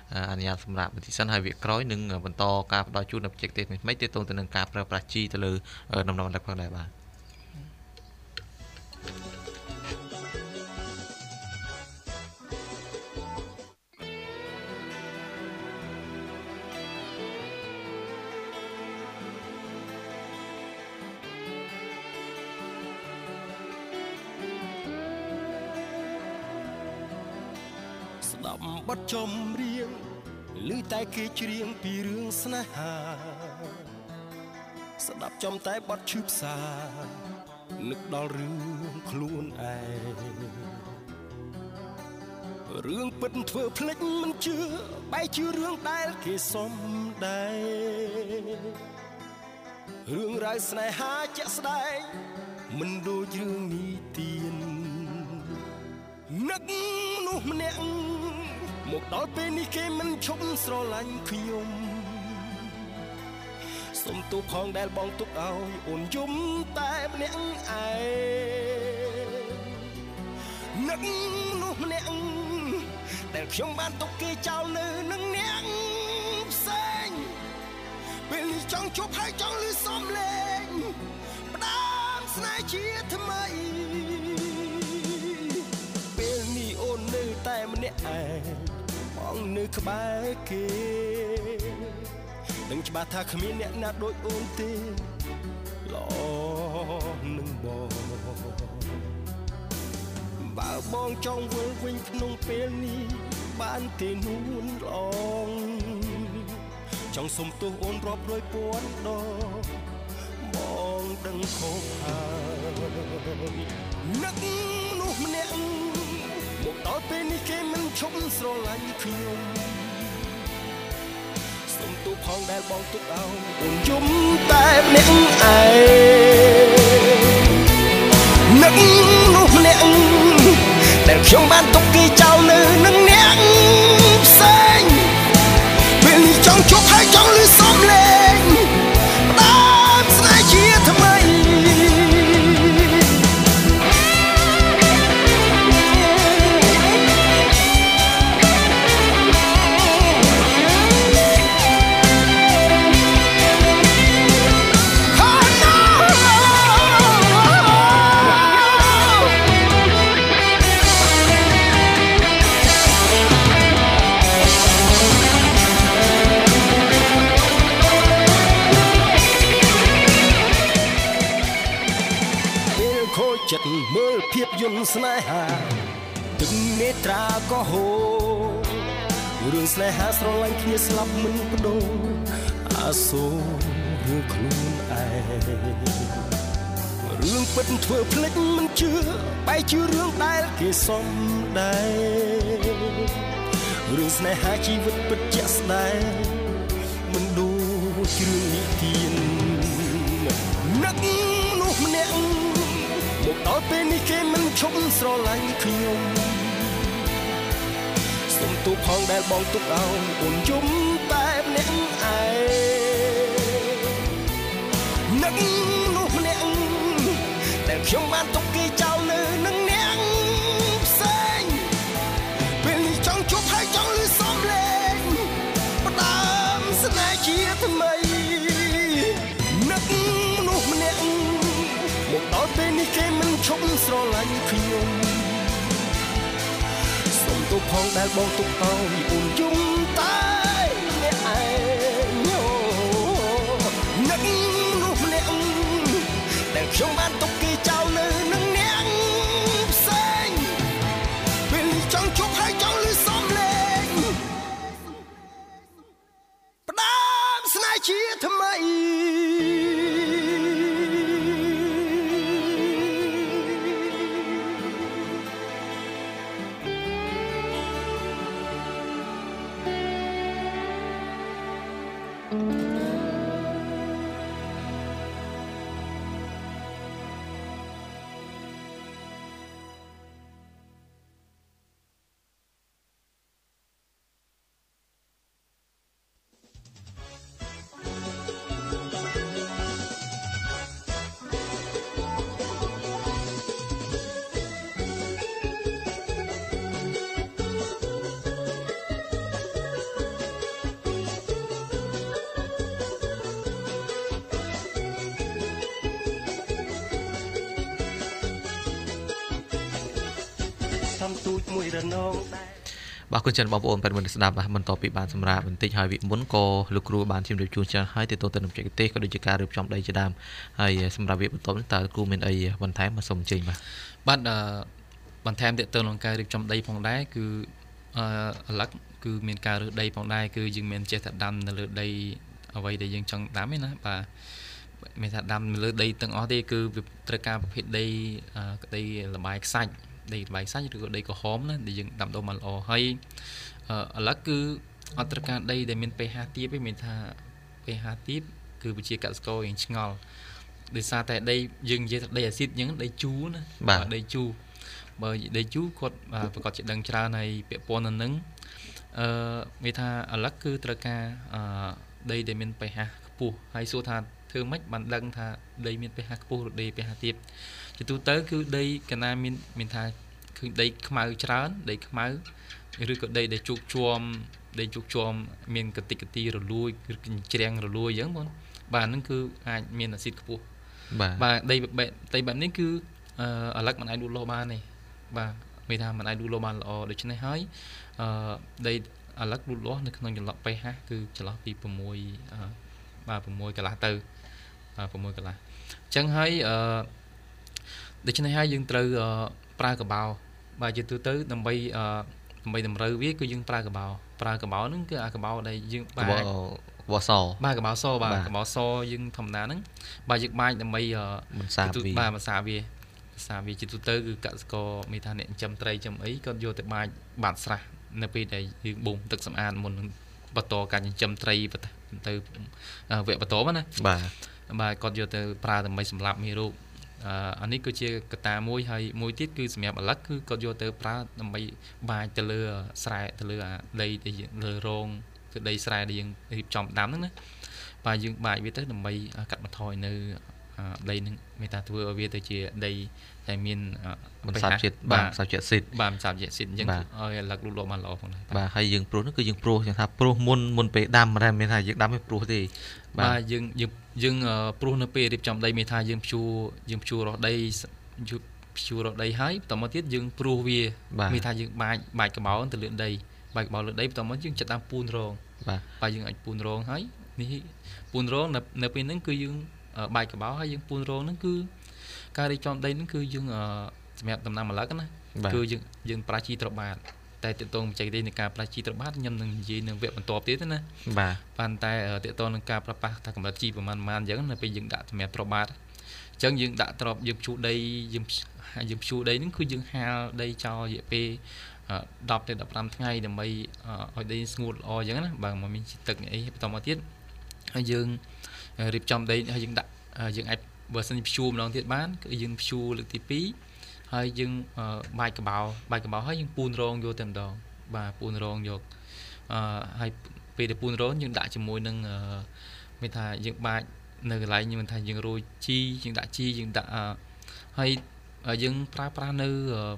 anh em sầm rạp thì sẵn hai viện cõi nâng ở vần to ca đôi chút đập chẹt tiền mấy tiết tôn từ nâng ca prachi từ lư nằm nằm đặt vào này bà bất chồng riêng lưỡi tay kia riêng vì riêng sanh hà sắp đập trong tay bắt chụp xa nước đỏ riêng luôn ai riêng bật vừa plek mình chưa bay chưa riêng đai kia xóm đai riêng rải sanh hà chả sài mình đôi riêng đi tiền nước nụ nẹn một đôi bên đi kia mình chung sờ lạnh khi nhung sum tu con đèn bóng tu ao ổn chúng ta nén ai nắng nụ nén đèn trong ban tu kia trao lư nắng nén xanh bên đi trong chụp hai trong lư xóm lên đam say chia thầm ai bên đi ôn nơi ta nén ai nơi các bãi kia đừng cho bà tha không yên nẹn nát đôi ôn tin lo nâng bò bà bong trong vương vinh nông peni ban tiền nuôn lòng trong sông tu ôn rộp đôi cuốn đó bong đừng khóc hờn nấc nụ nẹn đó bên đi kia mình chung sờ lạnh khi nhung sum tu con đèn bóng tu ao ổn chúng ta nén ai nấc nụ nén đèn trong ban tu kia trao lư nâng nén xanh bên đi trong chụp hai trong lư xóm lên đam say chia thầm ai chật mơ thiệp yun snai hà từng nét ra có hồ đường snai hà song lanh kia slap mình bắt đầu a số đường khôn ai đường bất thừa plek mình chưa bay chưa đường đai kia xóm đai đường snai hà chi vật bất chẹt đai mình đu chưa tiền បាទគុណចិនបងប្អូនប្រិយមិត្តស្ដាប់បាទមិនតបពីបានសម្រាប់បន្តិចហើយវិមុនក៏លោកគ្រូបានជំរាបជូនច្រើនហើយទៅទៅនឹងជែកទេសក៏ដូចជាការរៀបចំដី ដីបៃសាច់ឬក៏ដីក្រហមណាដែលយើងដាំដុះបានល្អហើយអឡឹកគឺអត្រការដីដែលមានpHទាបឯងមានថាpHទាបគឺវាជាកសិករឯងឆ្ងល់ដោយសារតែដីយើងនិយាយថាដីអាស៊ីតហ្នឹងដីជូរណាបាទដីជូរបើដីជូរគាត់ប្រកាសជាដឹងច្រើនហើយពាក្យប៉ុណ្ណឹងហ្នឹងវាថាអឡឹកគឺត្រូវការដីដែលមានpHខ្ពស់ហើយសួរថាធ្វើម៉េចបានដឹងថាដីមានpHខ្ពស់ឬដីpH ទាបជាទូទៅគឺដីកាលណាមានថា គឺដីខ្មៅច្រើនដីខ្មៅឬក៏ដីដែលជោគជွំដីជោគជွំមានកតិកតិរលួយឬក៏ច្រាំងរលួយអញ្ចឹងបងបាទហ្នឹងគឺអាចមានអាស៊ីតខ្ពស់បាទដីបែបនេះគឺអាឡឹកមិនអាចលូតលាស់នៅក្នុងចន្លប់ប៉េហាគឺចន្លប់ពី ដើម្បីតម្រូវវាគឺយើងប្រើកបោប្រើកបោហ្នឹងគឺអាកបោដែលយើងបាទវ៉សបាទកបោសយើងធម្មតាហ្នឹងបាទយើងបាញ់ដើម្បីបន្សាបវាបន្សាបវាជាទូទៅគឺកសិករមានថាអ្នកចិញ្ចឹមត្រីចិញ្ចឹមអីគាត់យកទៅបាញ់បាត់ស្រះនៅពេលដែលយើងបូមទឹកសម្អាតមុនបន្ទោការចិញ្ចឹមត្រីបន្ទទៅវេបតោហ្នឹងណាបាទគាត់យកទៅប្រើដើម្បីសម្លាប់មេរោគ អានេះគឺជាកត្តាមួយហើយមួយទៀតគឺសម្រាប់អាឡឹកគឺគាត់យកទៅប្រើដើម្បីបាញ់ទៅលើស្រែទៅលើដីរងទៅដីស្រែដែលយើងរៀបចំដាំហ្នឹងណាបាទយើងបាញ់វាទៅដើម្បីកាត់បន្ថយនៅដីហ្នឹងមានថាធ្វើឲ្យវាទៅជាដីតែមានប្រសាទជាតិបាទប្រសាទជាតិសិនអញ្ចឹងឲ្យអាឡឹកលូតលាស់បានល្អផងដែរបាទហើយយើងព្រួសនោះគឺយើងព្រួសយ៉ាងថាព្រួសមុនពេលរៀបចំដីមានថាយើងព្យួរ តែតើតើនឹងការប្រប៉ះថាកម្រិតជីប្រមាណប៉ុន្មានយ៉ាងណាពេលយើងដាក់សម្រាប់ប្របាត់អញ្ចឹងយើងដាក់ទ្របយើងព្យួរដីយើងព្យួរដីហ្នឹងគឺយើងហាលដីចោលរយៈពេល 10 ទៅ 15 ថ្ងៃដើម្បីឲ្យដីស្ងួតល្អអញ្ចឹងណាបាទមកមានទឹកអីបន្តមកទៀតហើយយើងរៀបចំដីហើយយើងដាក់យើងអាច was in pure long dead man, young pure little pea, high young Mike bow, Mike about high young poon wrong your them down by poon wrong your high pay the poon wrong young that you morning meta young bite no line you and tie young road chi young that chi young that high a young praprano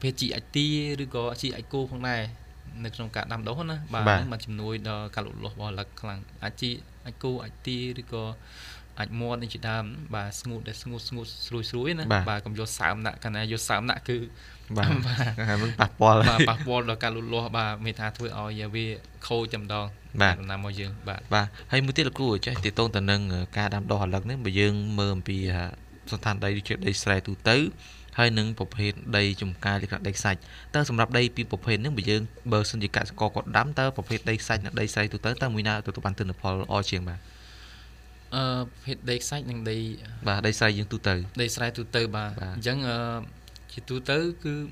petty at tea go see I go from my next trong cả năm đó na và mà chìm nuôi cá lục lột vào là càng ăn chi ăn cô ăn ti rồi có ăn mua nên chỉ làm và ngủ để ngủ suối suối na và cầm vô sắm nè cái này vô sắm nè cứ và mình bạc bò là cá lục lột và mình thà thôi ở nhà về khâu chầm đòn và làm mọi chuyện và hay muốn tiết là cứu cho thì tôn tần nâng cá đam đỏ lợn nếu mà dương mờ vì sẵn sàng đây chuyện đây xài từ tới hay nâng bộ phim đầy chủng ca lịch lạc đầy sạch ta xong rạp đầy bộ phim nâng bởi dương bờ xuân dị cả có đám tớ bộ phim đầy sạch đầy sạch tụi tớ ta mùi nào tụi tụi bản thân là o chiếng bà phim đầy sạch nâng đầy bà đầy sạch dương tụi tớ bà dân chỉ tụi tớ cứ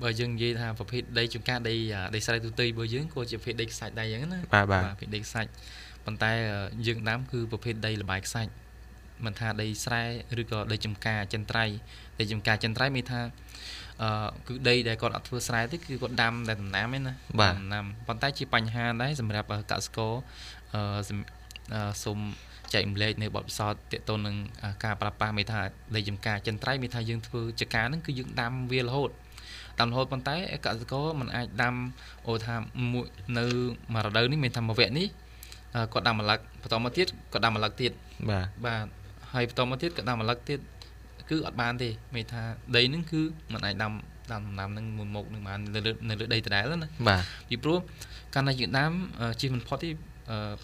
bởi dương dây thà bộ phim đầy chủng ca đầy sạch tụi tớ bờ dương cô chỉ phim đầy sạch đầy dân bà phim đầy sạch bàn tay dương đám cứ bộ phim đầy là bài sạch mình thà đầy sài rồi có đầy chấm cà chân trai mình thà cứ đây để còn ở thưa sài tức cứ còn đam để làm nám ấy nè làm bàn tay chỉ bành ha đấy rồi mình đạp cả số sum chạy lên để bọc sọt tiện tôn nâng cà parapa mình thà đầy chấm cà chân trai mình thà dương thưa chả cá nó cứ dương đam về là hốt bàn tay cả số mình ai đam ô thà mũi nơi mà ở đây mình thà bảo vệ ní còn đam mà lạc automatic còn đam mà lạc tiệt bà hai automatic còn đam mà lạc tiệt cứ ở bàn thì mình tha đấy nó cứ mình lại đam nâng một nâng bàn nơi đây từ đá lắm đấy bà vì pro can là chuyện đám chỉ mình phốt thì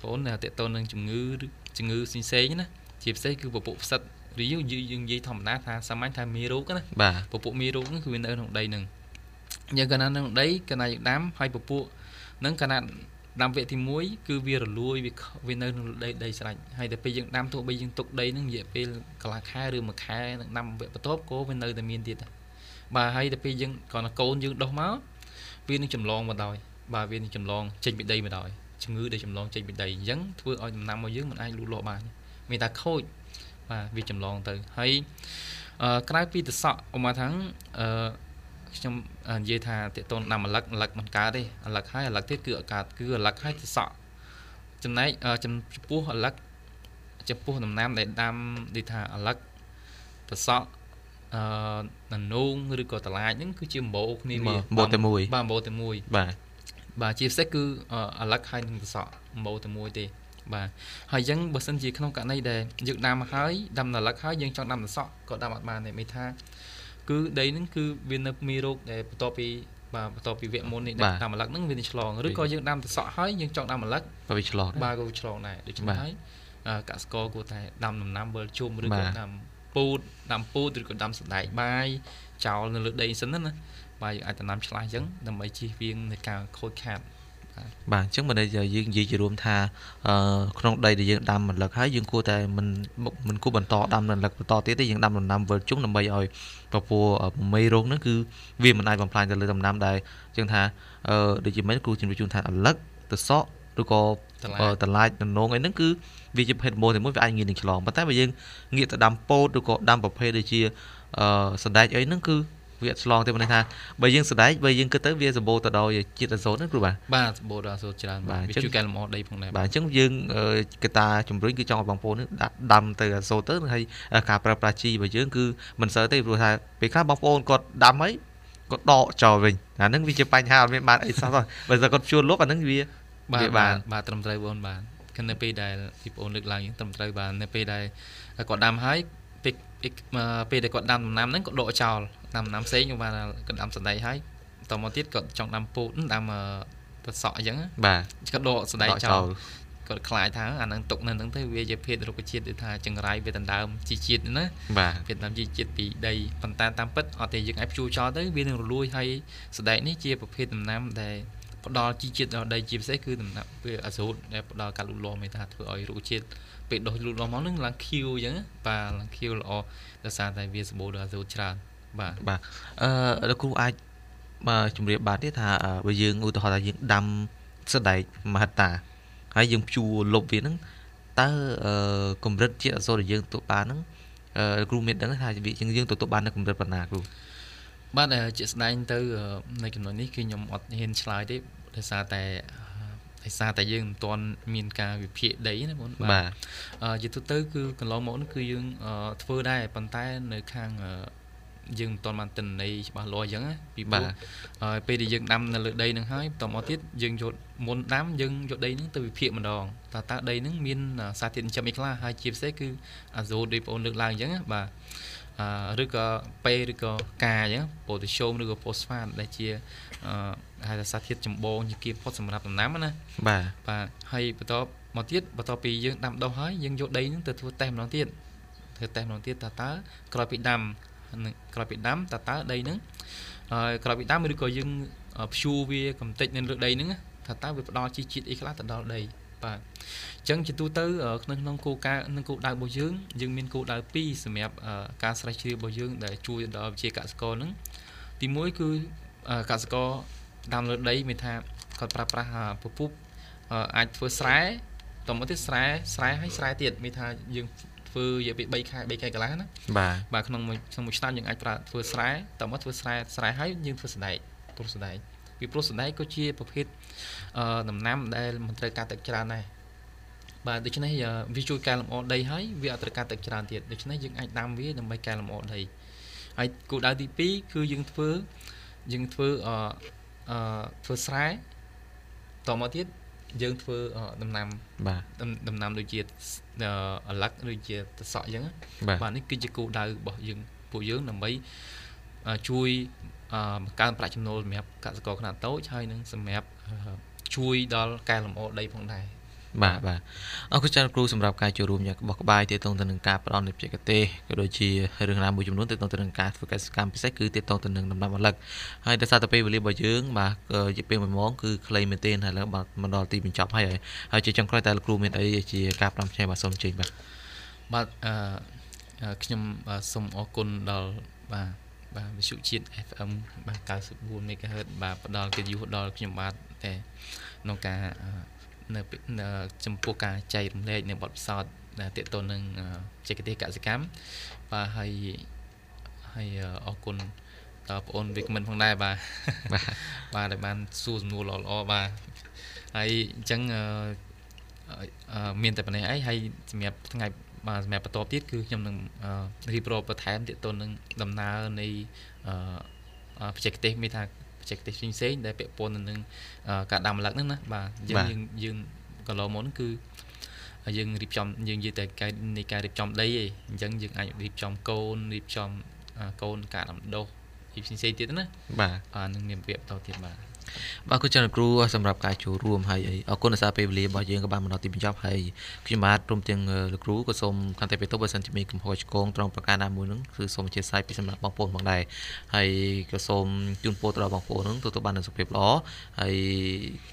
phốn là tệ tôn nâng chủng ngư sinh xế nhá chìm xế cứ bộ bộ sạch ví dụ như dây thòng nát tha sao máy tha mi rú cái này bà bộ mi rú cũng cứ bên ở trong đây nè nhưng cái này đấy cái này chuyện đám hai bộ nâng cái này đam vệ thì muối cứ việc lui vì nơi đây đây sạch hay để bây giờ đam thuộc bây giờ tục đây nó dễ về là khai được một khai năm vệ tốt cố bên nơi để miền tiệt bà hay để bây giờ còn là côn dương đau máu vì nó chầm lon mà đòi bà vì nó chầm lon trên bị đây mà đòi chừng ngứa để chầm lon trên bị đây dấn thưa ở nằm ở dưới mình ai lù lộ bà người ta khôi và vì chầm lon từ hay cái pi từ sọ mà thắng trong dây thà tệ tôn nằm lật mình cá đi lật hai lật thiết cửa cả cứ lật hai thì sọ chấm này chấm pú lật chấm pú nằm nam để đam đi thà lật thì sọ nằm nôn rồi còn lại những cứ chìm bộ nên bộ từ mùi bà chia sẻ cứ lật hai thì sọ bộ từ mùi thì bà hai dân bờ sân gì không cả này để dựng nam hái đâm là lật hái dân trong đâm là sọ còn đâm mặt bàn này mới tha cứ đấy nó cứ viên miro để topi viện môn này làm mà lắc nó viên chlong rất coi những năm thì sọ hói nhưng chọn năm mà lắc và viên chlong ba câu chlong này để chúng thấy cả score của thầy năm bờ chôm rồi còn làm pô rồi còn làm sợi đại bài chào là lượt đây sẵn đó nè bài ai ta làm slide giống làm bài chi viên này càng khôi khát bạn trước mình đây giờ dương gì chỉ rôm tha trong đây thì dương đam mình lật hái dương cua tay mình cua bẩn to đam mình lật to tí tới dương đam mình nằm vừa chúng nằm bay rồi và phù ở mây rôm nó cứ vì mình ai còn plan cho lên tầm nam đây dương tha để chỉ mấy cua chỉ với chúng tha lật từ sọ đôi co từ lại nón ấy nó cứ vì chụp hình mô thì mỗi ai nhìn được lỏng bắt tay bây dương nghĩa là đam po đôi co đam bọc hay để chia sợi dây ấy nó cứ việc long thì mình tha bây giờ sờ đáy bây giờ cứ tới việc bồ tờ đôi chỉ là số nữa rồi bà bồ là số chỉ là bà chứ cái là đây phòng này bà chứ dương cái ta chủng rưỡi cứ trong vòng phố nữa đâm từ số tới hay cả prachi bây giờ cứ mình sợ tới rồi thay vì khác bóng ôn còn đâm ấy còn đọ trò mình là nước vi chụp ảnh hào với bạn ấy sao rồi bây giờ còn chưa lốp ở nước vi bà tầm trai bồn bà cái nơi đây thì ôn lực là những tầm trai bà nơi đây còn đâm hái p để còn đâm nam nó còn đọ trò năm xế nhưng mà cần làm sẵn đây hết tao mau tiết còn trong năm phút làm thật sọ giống bà các độ sẵn đây cho còn lại tháng anh đang tục nên đang thấy về phê được cái chuyện để thà chừng rái về tận đàm chi chuyện nữa bà Việt Nam chi chuyện bị đầy phần tan tam bất ở thì những ép chu cho tới viên đường lui hay sẵn đây này chia bộ phê tầm nam để đo chi chuyện ở đây chia sẻ cứ tầm nam về ở số để đo cả lũ lò mới thật rồi rượu chuyện bị đôi lũ lò món nước lăng kêu giống và lăng kêu là ở xa tại Việt Nam là rượu trà bà đó cũng ai mà chúng biết bà thế thà bây giờ người ta họ là những đam sợi đại mà hạt tả hay dùng chùa lộc việt nó ta cầm rất chia rồi dương tụ bà nó គ្រូ មេត ដឹងថាជីវៈជាងយើងទទួលបាននៅកម្រិតប៉ុណ្ណាគ្រូបាទជាក់ស្ដែងទៅនៅចំណុចនេះគឺខ្ញុំអត់ហ៊ានឆ្លើយទេដោយសារតែយើងមិនទាន់មានការវិភាគដីណាបងបាទជាទូទៅគឺកន្លងមកនោះគឺយើងធ្វើដែរប៉ុន្តែនៅខាងយើងមិនទាន់បានទិន្នន័យច្បាស់លាស់អញ្ចឹងពីព្រោះហើយពេលដែលយើងដាំនៅលើដីនឹងហើយបន្តមកទៀតយើងយកមុនដាំយើងយកដីនឹងទៅវិភាគម្ដងតើដីនឹងមានសារធាតុចិញ្ចឹមអីខ្លះហើយជាពិសេសគឺអាសូតដូចបងលើកឡើងអញ្ចឹងបាទឬក៏ពេឬក៏កាអញ្ចឹងប៉ូតាស្យូមឬក៏ផូស្វាតដែលជាហើយសារធាតុចម្បងជាគៀមផុតសម្រាប់ដំណាំណាបាទហើយបន្តពីយើងដាំដុះហើយយើងយកដីនឹងទៅធ្វើតេស្តម្ដងទៀតតើក្រោយពីដាំតើដីនឹងក្រោយពីដាំឬក៏យើងព្យួរវាកំតិចនៅលើដីនឹងតើវាផ្ដល់ជីជាតិអីខ្លះទៅដល់ដីបាទអញ្ចឹងជាទូទៅក្នុងគោលការណ៍និងគោលដៅរបស់យើងមានគោលដៅ2សម្រាប់ការស្រាវជ្រាវរបស់យើងដែលជួយដល់វិជាកសិករនឹងទី1គឺកសិករដាំលើដីមានថាគាត់ប្រើប្រាស់ពពុះអាចធ្វើស្រែតមកទៀតស្រែហើយស្រែទៀតមានថាយើងធ្វើរយៈពេល3ខែកន្លះណាបាទក្នុងមួយឆ្នាំយើងអាចប្រើធ្វើស្រែតមកធ្វើស្រែហើយយើងធ្វើសណ្ដែកពីព្រោះសណ្ដែកក៏ជាប្រភេទដំណាំដែលមិនត្រូវការទឹកច្រើនដែរបាទដូច្នេះវាជួយកែលម្អដីហើយវាអត់ត្រូវការទឹកច្រើនទៀតដូច្នេះយើងអាចដាំវាដើម្បីកែលម្អដីហើយគោលដៅទី2គឺយើងធ្វើធ្វើស្រែតមកទៀតយើងធ្វើដំណាំដូចជាអាលឹកឬជាតសក់អញ្ចឹងបាទនេះគឺជាគោលដៅរបស់យើងពួកយើងដើម្បីជួយបង្កើនប្រាក់ចំណូលសម្រាប់កសិករខ្នាតតូចហើយនិងសម្រាប់ជួយដល់កែលម្អដីផងដែរបាទអរគុណច្រើនគ្រូសម្រាប់ការចូលរួមយ៉ាងក្បោះក្បាយទាក់ទងទៅនឹងការផ្ដល់នូវបច្ចេកទេសក៏ដូចជារឿងរ៉ាវមួយចំនួនទាក់ទងទៅនឹងការធ្វើកសិកម្មពិសេសគឺទាក់ទងទៅនឹងដំណាំអាលឹកហើយដោយសារតែពេលវេលារបស់យើងបាទពេល1ម៉ោងគឺខ្លីមែនទេហើយឥឡូវបាទមកដល់ទីបញ្ចប់ហើយហើយជាចុងក្រោយតើលោកគ្រូមានអីជាការផ្ដល់ផ្សាយបាទសូមជើញបាទខ្ញុំសូមអរគុណដល់បាទវិទ្យុជាតិ FM បាទ 94 MHz បាទផ្ដល់កិត្តិយសដល់ខ្ញុំបាទតែក្នុងការនៅចំពោះការចែករំលែកនៅបទពិសោធន៍ដែលទាក់ទងនឹងបច្ចេកទេសកសិកម្មបាទហើយអរគុណតើបងអូនវិកមិនផងដែរបាទដែលបានសួរសំណួរល្អបាទហើយអញ្ចឹងមានតែប៉ុណ្ណេះហើយសម្រាប់ថ្ងៃបាទសម្រាប់បន្តទៀតគឺខ្ញុំនឹងរៀបរាប់បន្ថែមទាក់ទងនឹងដំណើរនៃបច្ចេកទេសមានថាបច្ចេកទេសផ្សេងៗដែលពាក់ព័ន្ធនឹងការដាំអាលឹកហ្នឹងណាបាទយើងកន្លងមកហ្នឹងគឺយើងរៀបចំយើងនិយាយតែការរៀបចំដីឯងអញ្ចឹងយើងអាចរៀបចំកូនការដាំដុះផ្សេងៗទៀតណាបាទអានឹងមានពាក្យបន្តទៀតបាទបាទគូច្រើនគ្រូសម្រាប់ការចូលរួមហើយអរគុណអាសាពេលវេលារបស់យើងក៏បានមកដល់ទីបញ្ចប់ហើយខ្ញុំបាទព្រមទាំងលោកគ្រូក៏សូមកាន់តែពេលទៅបើសិនជាមានកំហុសឆ្គងត្រង់ប្រការណាមួយនឹងគឺសូមអធិស្ឋានពីសម្រាប់បងប្អូនផងដែរហើយក៏សូមជូនពរទៅដល់បងប្អូននឹងទទួលបាននូវសុខភាពល្អហើយ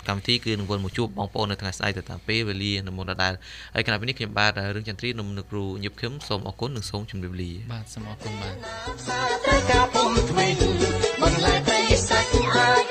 កម្មវិធីគឺនឹងវិលមកជួបបងប្អូននៅថ្ងៃស្អែកទៅតាមពេលវេលានៅមុនដដែលហើយគណៈពេលនេះខ្ញុំបាទរឿងចន្ទ្រីនំលោកគ្រូញឹបខឹមសូមអរគុណនិងសូមជម្រាបលាបាទសូមអរគុណបាទ